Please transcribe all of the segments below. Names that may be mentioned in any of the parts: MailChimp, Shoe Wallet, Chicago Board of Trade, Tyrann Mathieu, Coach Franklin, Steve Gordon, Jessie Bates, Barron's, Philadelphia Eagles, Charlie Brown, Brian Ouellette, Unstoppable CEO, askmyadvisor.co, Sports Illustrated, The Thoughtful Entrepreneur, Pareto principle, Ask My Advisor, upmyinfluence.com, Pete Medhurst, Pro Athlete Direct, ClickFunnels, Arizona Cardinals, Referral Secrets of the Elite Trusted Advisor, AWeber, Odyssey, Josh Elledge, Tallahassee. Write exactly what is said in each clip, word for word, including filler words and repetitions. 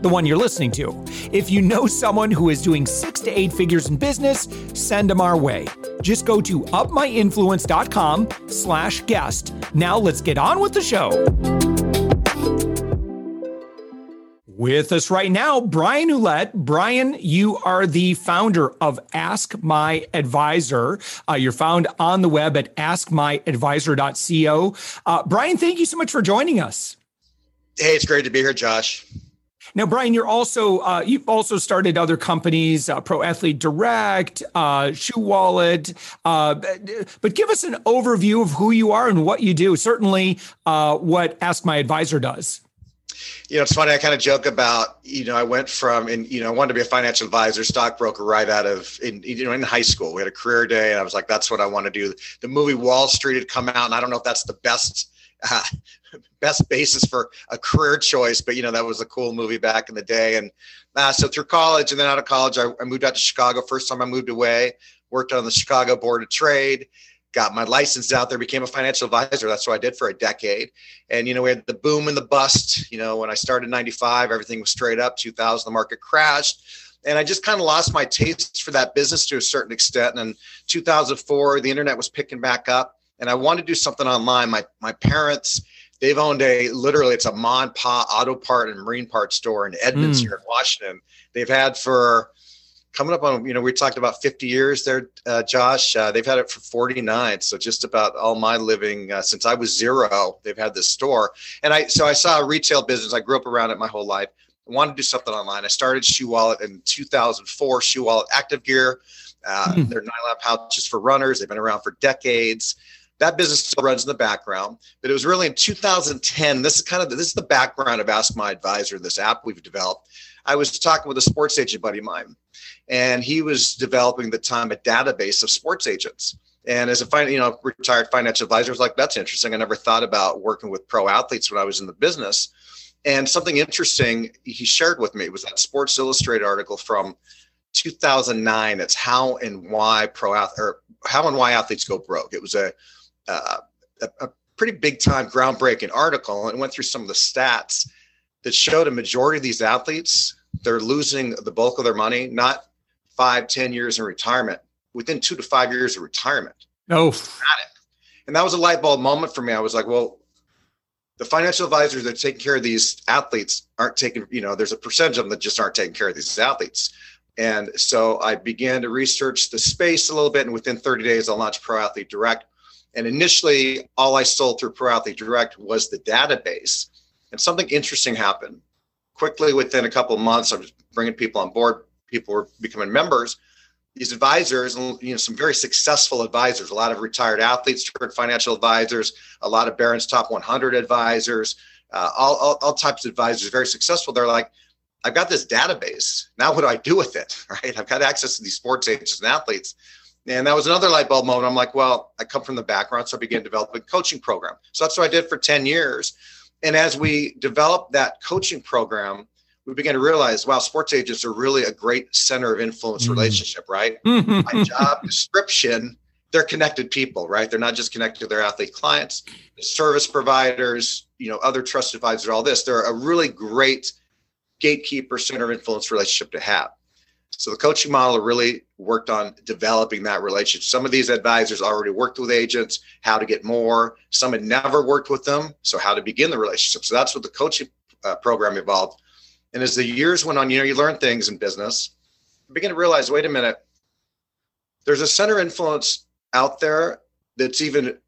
the one you're listening to. If you know someone who is doing six to eight figures in business, send them our way. Just go to up my influence dot com slash guest. Now let's get on with the show. With us right now, Brian Ouellette. Brian, you are the founder of Ask My Advisor. Uh, you're found on the web at ask my advisor dot co. Uh, Brian, thank you so much for joining us. Hey, it's great to be here, Josh. Now, Brian, you're also uh, you've also started other companies, uh, Pro Athlete Direct, uh, Shoe Wallet. Uh, but give us an overview of who you are and what you do. Certainly, uh, what Ask My Advisor does. You know, it's funny. I kind of joke about, you know, I went from, and, you know, I wanted to be a financial advisor, stockbroker right out of, in, you know, in high school. We had a career day and I was like, that's what I want to do. The movie Wall Street had come out and I don't know if that's the best, uh, best basis for a career choice, but, you know, that was a cool movie back in the day. And uh, so through college and then out of college, I, I moved out to Chicago. First time I moved away, worked on the Chicago Board of Trade. Got my license out there, became a financial advisor. That's what I did for a decade. And, you know, we had the boom and the bust. You know, when I started in ninety-five, everything was straight up. two thousand, the market crashed. And I just kind of lost my taste for that business to a certain extent. And in two thousand four, the internet was picking back up. And I wanted to do something online. My my parents, they've owned a, literally, it's a Ma and Pa auto part and marine parts store in Edmonds mm. here in Washington. They've had for... Coming up on, you know, we talked about fifty years there, uh, Josh. Uh, they've had it for forty-nine. So just about all my living uh, since I was zero, they've had this store. And I, so I saw a retail business. I grew up around it my whole life. I wanted to do something online. I started Shoe Wallet in two thousand four, Shoe Wallet Active Gear. Uh, mm-hmm. They're nylon pouches for runners. They've been around for decades. That business still runs in the background, but it was really in two thousand ten. This is kind of the, this is the background of Ask My Advisor, this app we've developed. I was talking with a sports agent buddy of mine, and he was developing at the time a database of sports agents. And as a fin- you know, retired financial advisor, I was like, that's interesting. I never thought about working with pro athletes when I was in the business. And something interesting he shared with me was that Sports Illustrated article from two thousand nine. It's how and why pro ath- or how and why athletes go broke. It was a Uh, a, a pretty big time groundbreaking article, and went through some of the stats that showed a majority of these athletes, they're losing the bulk of their money, not five, ten years in retirement, within two to five years of retirement. Oh, got it. And that was a light bulb moment for me. I was like, well, the financial advisors that are taking care of these athletes aren't taking, you know, there's a percentage of them that just aren't taking care of these athletes. And so I began to research the space a little bit. And within thirty days, I launched Pro Athlete Direct. And initially, all I sold through Pro Athlete Direct was the database. And something interesting happened. Quickly, within a couple of months, I was bringing people on board. People were becoming members. These advisors, you know, some very successful advisors, a lot of retired athletes, turned financial advisors, a lot of Barron's Top one hundred advisors, uh, all, all, all types of advisors, very successful. They're like, I've got this database. Now what do I do with it, right? I've got access to these sports agents and athletes. And that was another light bulb moment. I'm like, well, I come from the background, so I began developing a coaching program. So that's what I did for ten years. And as we developed that coaching program, we began to realize, wow, sports agents are really a great center of influence mm-hmm. relationship, right? My job description, they're connected people, right? They're not just connected to their athlete clients, service providers, you know, other trusted advisors, all this. They're a really great gatekeeper, center of influence relationship to have. So the coaching model really worked on developing that relationship. Some of these advisors already worked with agents, how to get more. Some had never worked with them, so how to begin the relationship. So that's what the coaching uh, program evolved. And as the years went on, you know, you learn things in business. You begin to realize, wait a minute, there's a center influence out there that's even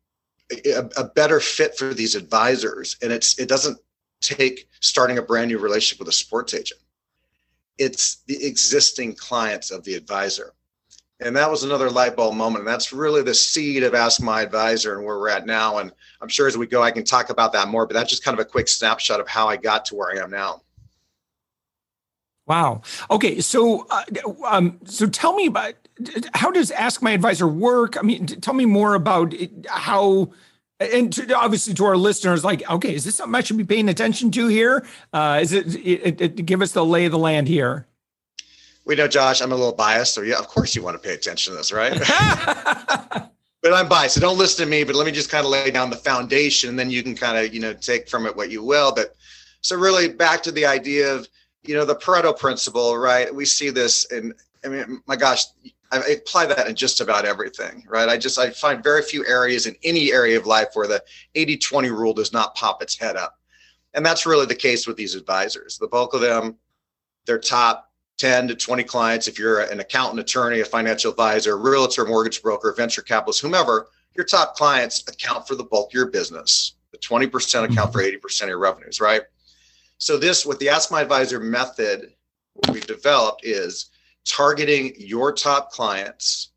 a, a better fit for these advisors. And it's it doesn't take starting a brand new relationship with a sports agent. It's the existing clients of the advisor. And that was another light bulb moment. And that's really the seed of Ask My Advisor and where we're at now. And I'm sure as we go, I can talk about that more, but that's just kind of a quick snapshot of how I got to where I am now. Wow. Okay. So, uh, um, so tell me about, how does Ask My Advisor work? I mean, tell me more about it, how, and to, obviously to our listeners, like, okay, is this something I should be paying attention to here? Uh, is it, it, it, give us the lay of the land here. We know, Josh, I'm a little biased. So yeah, of course you want to pay attention to this, right? But I'm biased. So don't listen to me, but let me just kind of lay down the foundation and then you can kind of, you know, take from it what you will. But so really back to the idea of, you know, the Pareto principle, right? We see this in, I mean, my gosh, I apply that in just about everything, right? I just, I find very few areas in any area of life where the eighty twenty rule does not pop its head up. And that's really the case with these advisors. The bulk of them, their top ten to twenty clients, if you're an accountant, attorney, a financial advisor, realtor, mortgage broker, venture capitalist, whomever, your top clients account for the bulk of your business. The twenty percent account for eighty percent of your revenues, right? So this, with the Ask My Advisor method, what we've developed is targeting your top clients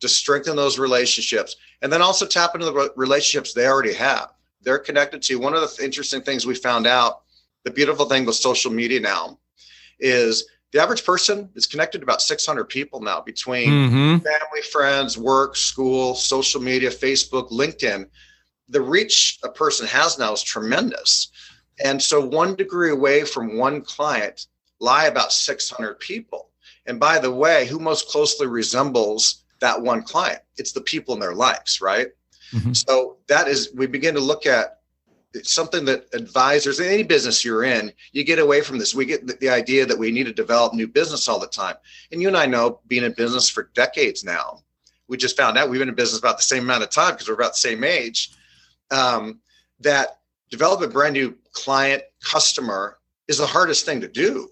to strengthen those relationships, and then also tap into the relationships they already have. They're connected to. One of the interesting things we found out, the beautiful thing with social media now, is the average person is connected to about six hundred people now between mm-hmm. family, friends, work, school, social media, Facebook, LinkedIn. The reach a person has now is tremendous. And so one degree away from one client lie about six hundred people. And by the way, who most closely resembles that one client? It's the people in their lives, right? Mm-hmm. So that is, we begin to look at something that advisors in any business you're in, you get away from this. We get the, the idea that we need to develop new business all the time. And you and I know, being in business for decades now, we just found out we've been in business about the same amount of time because we're about the same age, um, that develop a brand new client customer is the hardest thing to do.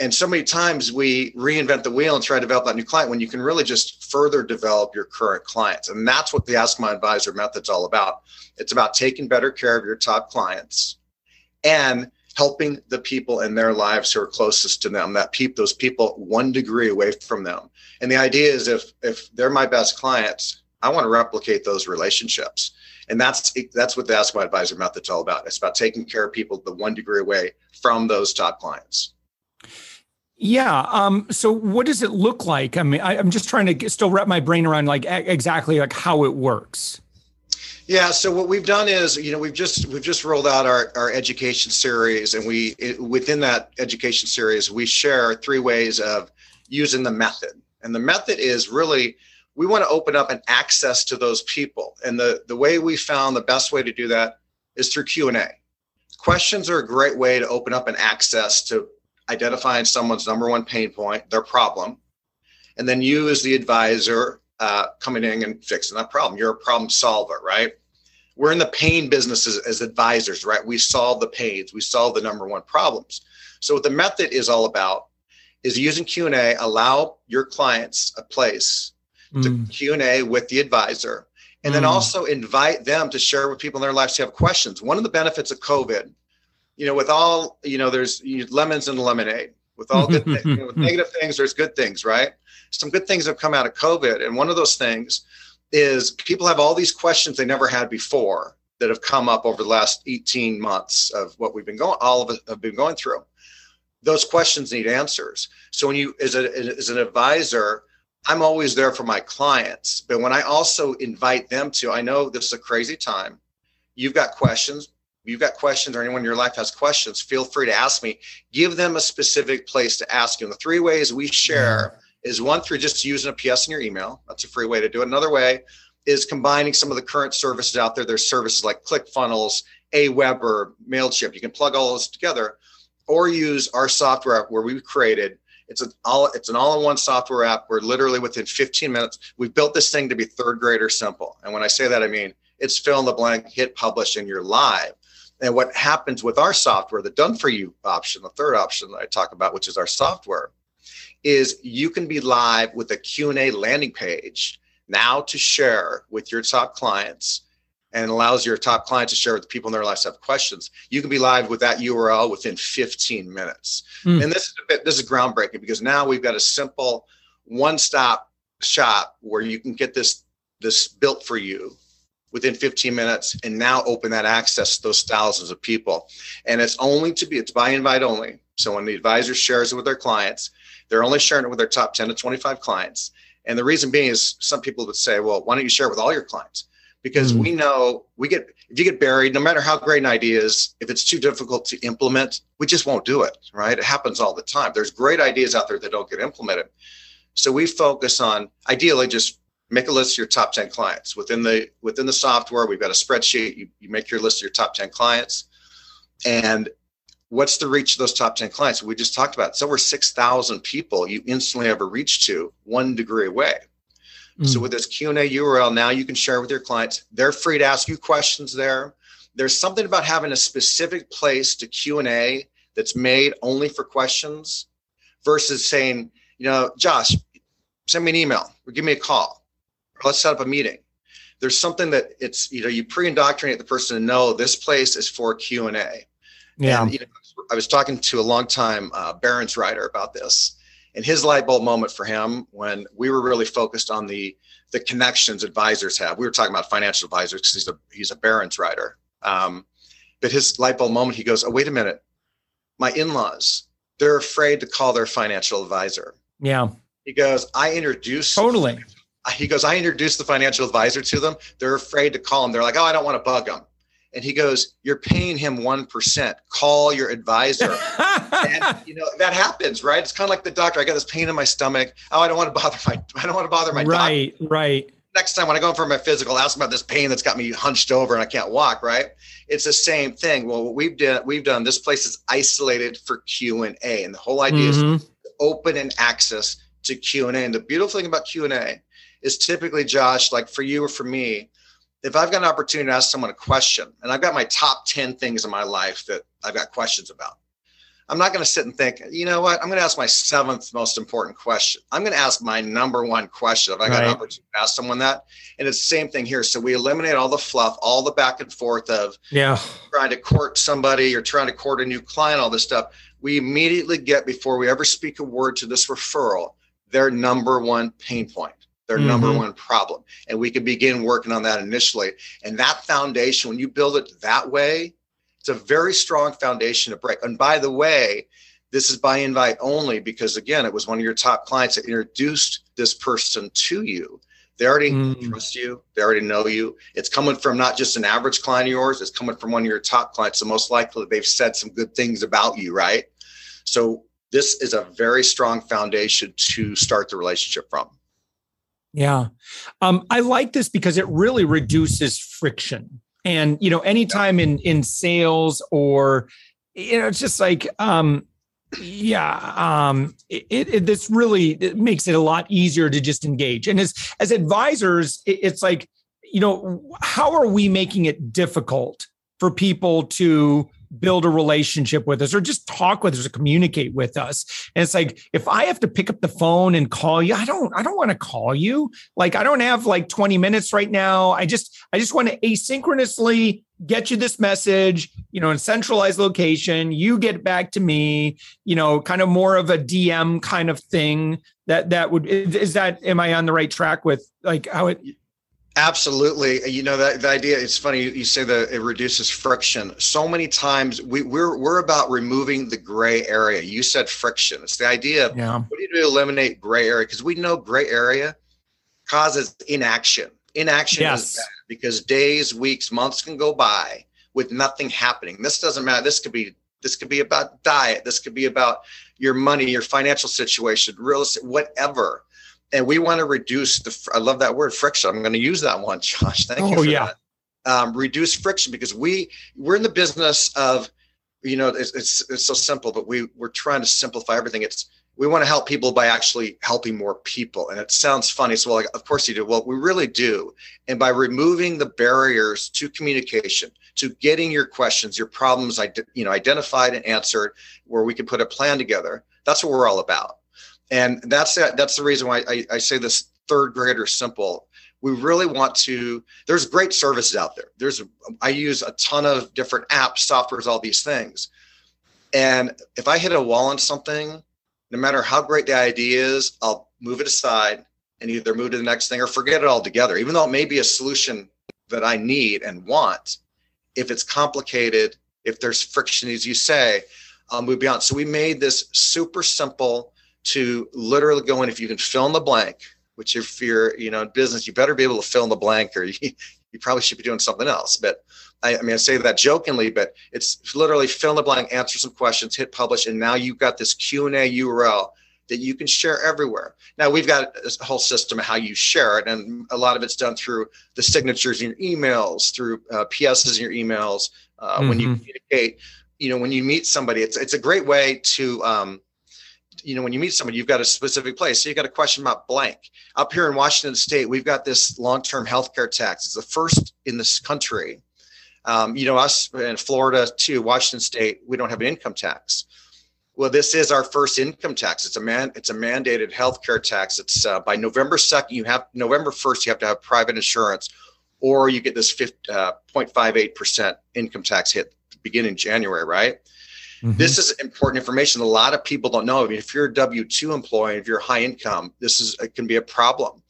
And so many times we reinvent the wheel and try to develop that new client when you can really just further develop your current clients. And that's what the Ask My Advisor method's all about. It's about taking better care of your top clients and helping the people in their lives who are closest to them, that keep those people one degree away from them. And the idea is if, if they're my best clients, I want to replicate those relationships. And that's that's what the Ask My Advisor method's all about. It's about taking care of people the one degree away from those top clients. Yeah. Um, so what does it look like? I mean, I, I'm just trying to get, still wrap my brain around like exactly like how it works. Yeah. So what we've done is, you know, we've just we've just rolled out our, our education series, and we it, within that education series, we share three ways of using the method. And the method is really, we want to open up an access to those people. And the, the way we found the best way to do that is through Q and A. Questions are a great way to open up an access to identifying someone's number one pain point, their problem. And then you as the advisor uh, coming in and fixing that problem. You're a problem solver, right? We're in the pain business as, as advisors, right? We solve the pains. We solve the number one problems. So what the method is all about is using Q and A, allow your clients a place to Q and A with the advisor, and then mm. also invite them to share with people in their lives who have questions. One of the benefits of COVID, you know, with all, you know, there's you know, lemons and lemonade. With all good th- you know, with negative things, there's good things, right? Some good things have come out of COVID. And one of those things is people have all these questions they never had before that have come up over the last eighteen months of what we've been going, all of us have been going through. Those questions need answers. So when you, as, a, as an advisor, I'm always there for my clients, but when I also invite them to, I know this is a crazy time. You've got questions, you've got questions, or anyone in your life has questions, feel free to ask me. Give them a specific place to ask you. And the three ways we share is one through just using a P S in your email. That's a free way to do it. Another way is combining some of the current services out there. There's services like ClickFunnels, AWeber, MailChimp. You can plug all those together or use our software where we've created. It's an all it's an all-in-one software app where literally within fifteen minutes, we've built this thing to be third grader simple. And when I say that, I mean, it's fill in the blank, hit publish, and you're live. And what happens with our software, the done-for-you option, the third option that I talk about, which is our software, is you can be live with a Q and A landing page now to share with your top clients, and allows your top clients to share with the people in their lives who have questions. You can be live with that U R L within fifteen minutes. Mm. And this is a bit, this is groundbreaking because now we've got a simple one-stop shop where you can get this, this built for you within fifteen minutes and now open that access to those thousands of people. And it's only to be, it's by invite only. So when the advisor shares it with their clients, they're only sharing it with their top ten to twenty-five clients. And the reason being is some people would say, well, why don't you share it with all your clients? Because mm-hmm. we know we get, if you get buried, no matter how great an idea is, if it's too difficult to implement, we just won't do it, right? It happens all the time. There's great ideas out there that don't get implemented. So we focus on, ideally, just make a list of your top ten clients. Within the within the software, we've got a spreadsheet. You, you make your list of your top ten clients. And what's the reach of those top ten clients? We just talked about it. So we're six thousand people you instantly have a reach to one degree away. Mm. So with this Q and A U R L, now you can share with your clients. They're free to ask you questions there. There's something about having a specific place to Q and A that's made only for questions versus saying, you know, Josh, send me an email or give me a call. Or let's set up a meeting. There's something that it's, you know, you pre-indoctrinate the person to know this place is for Q and A. Yeah. And, you know, I was talking to a long-time uh, Barron's writer about this, and his light bulb moment for him when we were really focused on the the connections advisors have. We were talking about financial advisors because he's a he's a Barron's writer. Um, but his light bulb moment, he goes, "Oh, wait a minute, my in-laws, they're afraid to call their financial advisor." Yeah. He goes, "I introduced totally." He goes, "I introduced the financial advisor to them. They're afraid to call him. They're like, oh, I don't want to bug them." And he goes, "You're paying him one percent. Call your advisor." And, you know, that happens, right? It's kind of like the doctor. I got this pain in my stomach. Oh, I don't want to bother my, I don't want to bother my right, doctor. Right. Next time when I go in for my physical, ask them about this pain that's got me hunched over and I can't walk, right? It's the same thing. Well, what we've done, we've done, this place is isolated for Q and A. And the whole idea mm-hmm. is open and access to Q and A. And the beautiful thing about Q and A is typically, Josh, like for you or for me, if I've got an opportunity to ask someone a question, and I've got my top ten things in my life that I've got questions about, I'm not going to sit and think, you know what, I'm going to ask my seventh most important question. I'm going to ask my number one question. If I got right. an opportunity to ask someone that, and it's the same thing here. So we eliminate all the fluff, all the back and forth of yeah. trying to court somebody or trying to court a new client, all this stuff. We immediately get, before we ever speak a word to this referral, their number one pain point. Their mm-hmm. number one problem. And we can begin working on that initially. And that foundation, when you build it that way, it's a very strong foundation to break. And by the way, this is by invite only, because again, it was one of your top clients that introduced this person to you. They already mm. trust you. They already know you. It's coming from not just an average client of yours. It's coming from one of your top clients. So most likely they've said some good things about you, right? So this is a very strong foundation to start the relationship from. Yeah. Um, I like this because it really reduces friction. And, you know, anytime in, in sales or, you know, it's just like, um, yeah, um, it, it, this really it makes it a lot easier to just engage. And as, as advisors, it, it's like, you know, how are we making it difficult for people to build a relationship with us or just talk with us or communicate with us? And it's like, if I have to pick up the phone and call you, I don't, I don't want to call you. Like, I don't have like twenty minutes right now. I just, I just want to asynchronously get you this message, you know, in a centralized location, you get back to me, you know, kind of more of a D M kind of thing. That, that would, is that, am I on the right track with like how it? Absolutely. You know, that the idea, it's funny, you say that it reduces friction. So many times we, we're we're about removing the gray area. You said friction. It's the idea of yeah. what do you do to eliminate gray area? Because we know gray area causes inaction. Inaction yes. is bad because days, weeks, months can go by with nothing happening. This doesn't matter. This could be this could be about diet. This could be about your money, your financial situation, real estate, whatever. And we want to reduce the, I love that word, friction. I'm going to use that one, Josh. Thank you for yeah. that. Um, reduce friction, because we, we're in the business of, you know, it's, it's, it's so simple, but we, we're trying to simplify everything. It's, we want to help people by actually helping more people. And it sounds funny. So, well, like, of course you do. Well, we really do. And by removing the barriers to communication, to getting your questions, your problems, you know, identified and answered, where we can put a plan together, that's what we're all about. And that's that. That's the reason why I, I say this third grader simple. We really want to. There's great services out there. There's I use a ton of different apps, softwares, all these things. And if I hit a wall on something, no matter how great the idea is, I'll move it aside and either move to the next thing or forget it altogether. Even though it may be a solution that I need and want, if it's complicated, if there's friction, as you say, um, move beyond. So we made this super simple to literally go in. If you can fill in the blank, which if you're, you know, in business, you better be able to fill in the blank, or you, you probably should be doing something else. But I, I mean, I say that jokingly, but it's literally fill in the blank, answer some questions, hit publish. And now you've got this Q and A U R L that you can share everywhere. Now we've got a whole system of how you share it. And a lot of it's done through the signatures in your emails, through uh, P S's in your emails. Uh, mm-hmm. When you communicate, you know, when you meet somebody, it's, it's a great way to, um, you know, when you meet somebody, you've got a specific place. So you got a question about blank. Up here in Washington State, we've got this long-term healthcare tax. It's the first in this country. Um, you know, us in Florida too, Washington State, we don't have an income tax. Well, this is our first income tax. It's a man, it's a mandated healthcare tax. It's uh, by November second, you have November first, you have to have private insurance, or you get this zero point five eight percent income tax hit beginning January, right? Mm-hmm. This is important information. A lot of people don't know. I mean, if you're a W two employee, if you're high income, this is it can be a problem.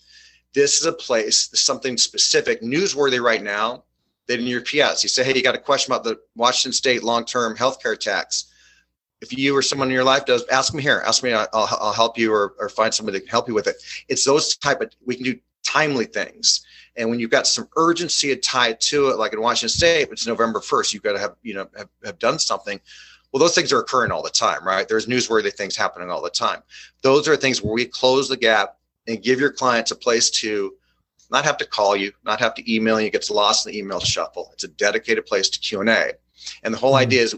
This is a place, something specific, newsworthy right now, that in your P S, you say, hey, you got a question about the Washington State long-term healthcare tax. If you or someone in your life does, ask me here, ask me, I'll, I'll help you, or, or find somebody that can help you with it. It's those type of, we can do timely things. And when you've got some urgency tied to it, like in Washington State, it's November first, you've got to have, you know, have, have done something. Well, those things are occurring all the time, right? There's newsworthy things happening all the time. Those are things where we close the gap and give your clients a place to not have to call you, not have to email you. It gets lost in the email shuffle. It's a dedicated place to Q and A. And the whole idea is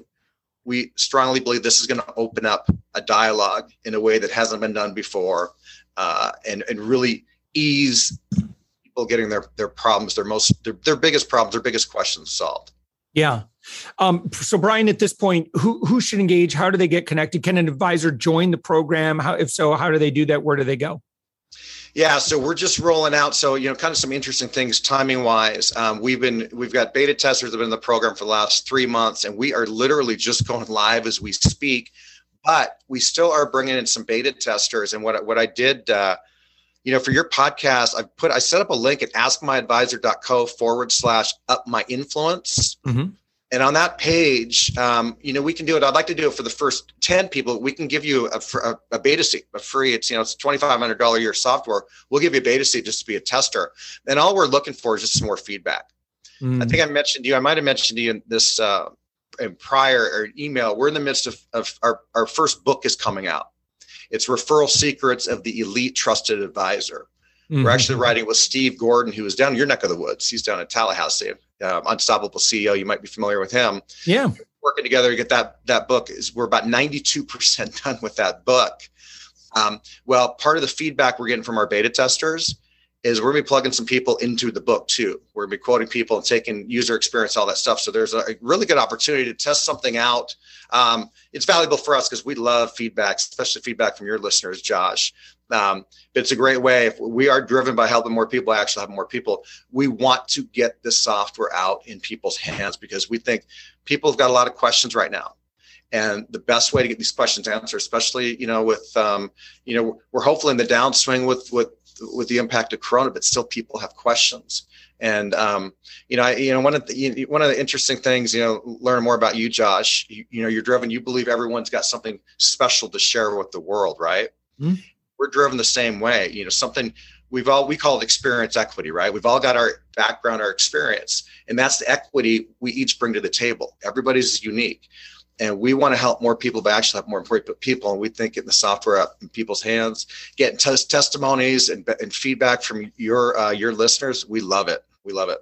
we strongly believe this is going to open up a dialogue in a way that hasn't been done before, uh, and, and really ease people getting their, their problems, their most, their, their biggest problems, their biggest questions solved. Yeah. Um, so Brian, at this point, who, who should engage? How do they get connected? Can an advisor join the program? How, if so, how do they do that? Where do they go? Yeah. So we're just rolling out. So, you know, kind of some interesting things timing wise. Um, we've been, we've got beta testers that have been in the program for the last three months, and we are literally just going live as we speak, but we still are bringing in some beta testers. And what, what I did, uh, you know, for your podcast, I put, I set up a link at ask my advisor dot co forward slash up my influence. Mm-hmm. And on that page, um, you know, we can do it. I'd like to do it for the first ten people. We can give you a, a, a beta seat, a free, it's, you know, it's twenty-five hundred dollars a year software. We'll give you a beta seat just to be a tester. And all we're looking for is just some more feedback. Mm. I think I mentioned to you, I might've mentioned to you in this uh, in prior or email, we're in the midst of, of our, our first book is coming out. It's Referral Secrets of the Elite Trusted Advisor. Mm-hmm. We're actually writing with Steve Gordon, who is down in your neck of the woods. He's down in Tallahassee, um, Unstoppable C E O. You might be familiar with him. Yeah. We're working together to get that, that book. Is we're about ninety-two percent done with that book. Um, well, part of the feedback we're getting from our beta testers is we're going to be plugging some people into the book too. We're going to be quoting people and taking user experience, all that stuff. So there's a really good opportunity to test something out. Um, it's valuable for us because we love feedback, especially feedback from your listeners, Josh. Um, but it's a great way. If we are driven by helping more people, I actually have more people. We want to get this software out in people's hands because we think people have got a lot of questions right now. And the best way to get these questions answered, especially, you know, with, um, you know, we're hopefully in the downswing with, with, with the impact of Corona, but still people have questions. And, um, you know, I, you know, one of the, you, one of the interesting things, you know, learn more about you, Josh, you, you know, you're driven, you believe everyone's got something special to share with the world, right? Mm-hmm. We're driven the same way, you know, something we've all, we call it experience equity, right? We've all got our background, our experience, and that's the equity we each bring to the table. Everybody's unique. And we want to help more people, but actually have more important people. And we think getting the software up in people's hands, getting t- testimonies and, and feedback from your uh, your listeners. We love it. We love it.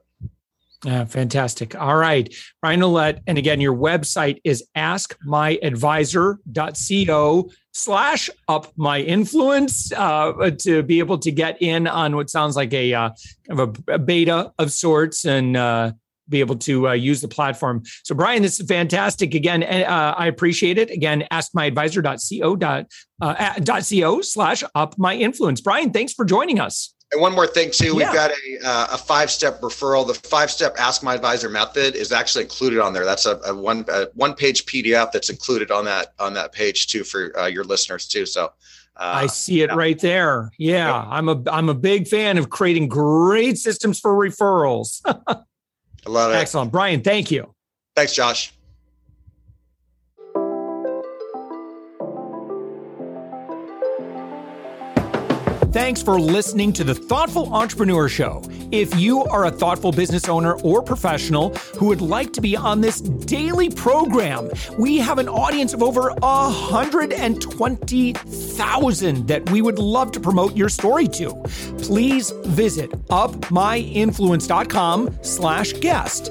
Uh, fantastic. All right. Brian Ouellette. And again, your website is ask my advisor dot co slash up my influence uh, to be able to get in on what sounds like a uh, kind of a beta of sorts and uh be able to uh, use the platform. So Brian, this is fantastic. Again, uh, I appreciate it. Again, ask my advisor dot co slash up my influence. Brian, thanks for joining us. And one more thing too, yeah. We've got a, uh, a five-step referral. The five-step Ask My Advisor method is actually included on there. That's a, a one a one-page P D F that's included on that on that page too for uh, your listeners too. So Uh, I see it yeah. right there. Yeah, yeah, I'm a I'm a big fan of creating great systems for referrals. I love it. Excellent. Brian, thank you. Thanks, Josh. Thanks for listening to The Thoughtful Entrepreneur Show. If you are a thoughtful business owner or professional who would like to be on this daily program, we have an audience of over one hundred twenty thousand that we would love to promote your story to. Please visit up my influence dot com slash guest.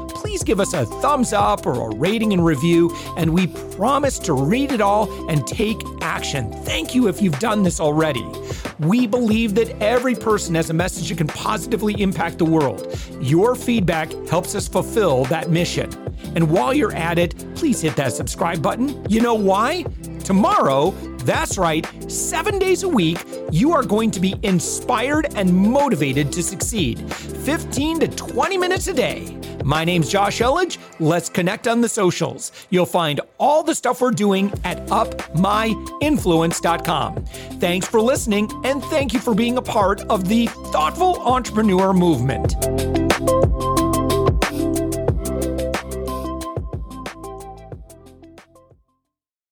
Please give us a thumbs up or a rating and review, and we promise to read it all and take action. Thank you if you've done this already. We believe that every person has a message that can positively impact the world. Your feedback helps us fulfill that mission. And while you're at it, please hit that subscribe button. You know why? Tomorrow, that's right, seven days a week, you are going to be inspired and motivated to succeed. fifteen to twenty minutes a day. My name's Josh Elledge. Let's connect on the socials. You'll find all the stuff we're doing at up my influence dot com. Thanks for listening, and thank you for being a part of the Thoughtful Entrepreneur Movement.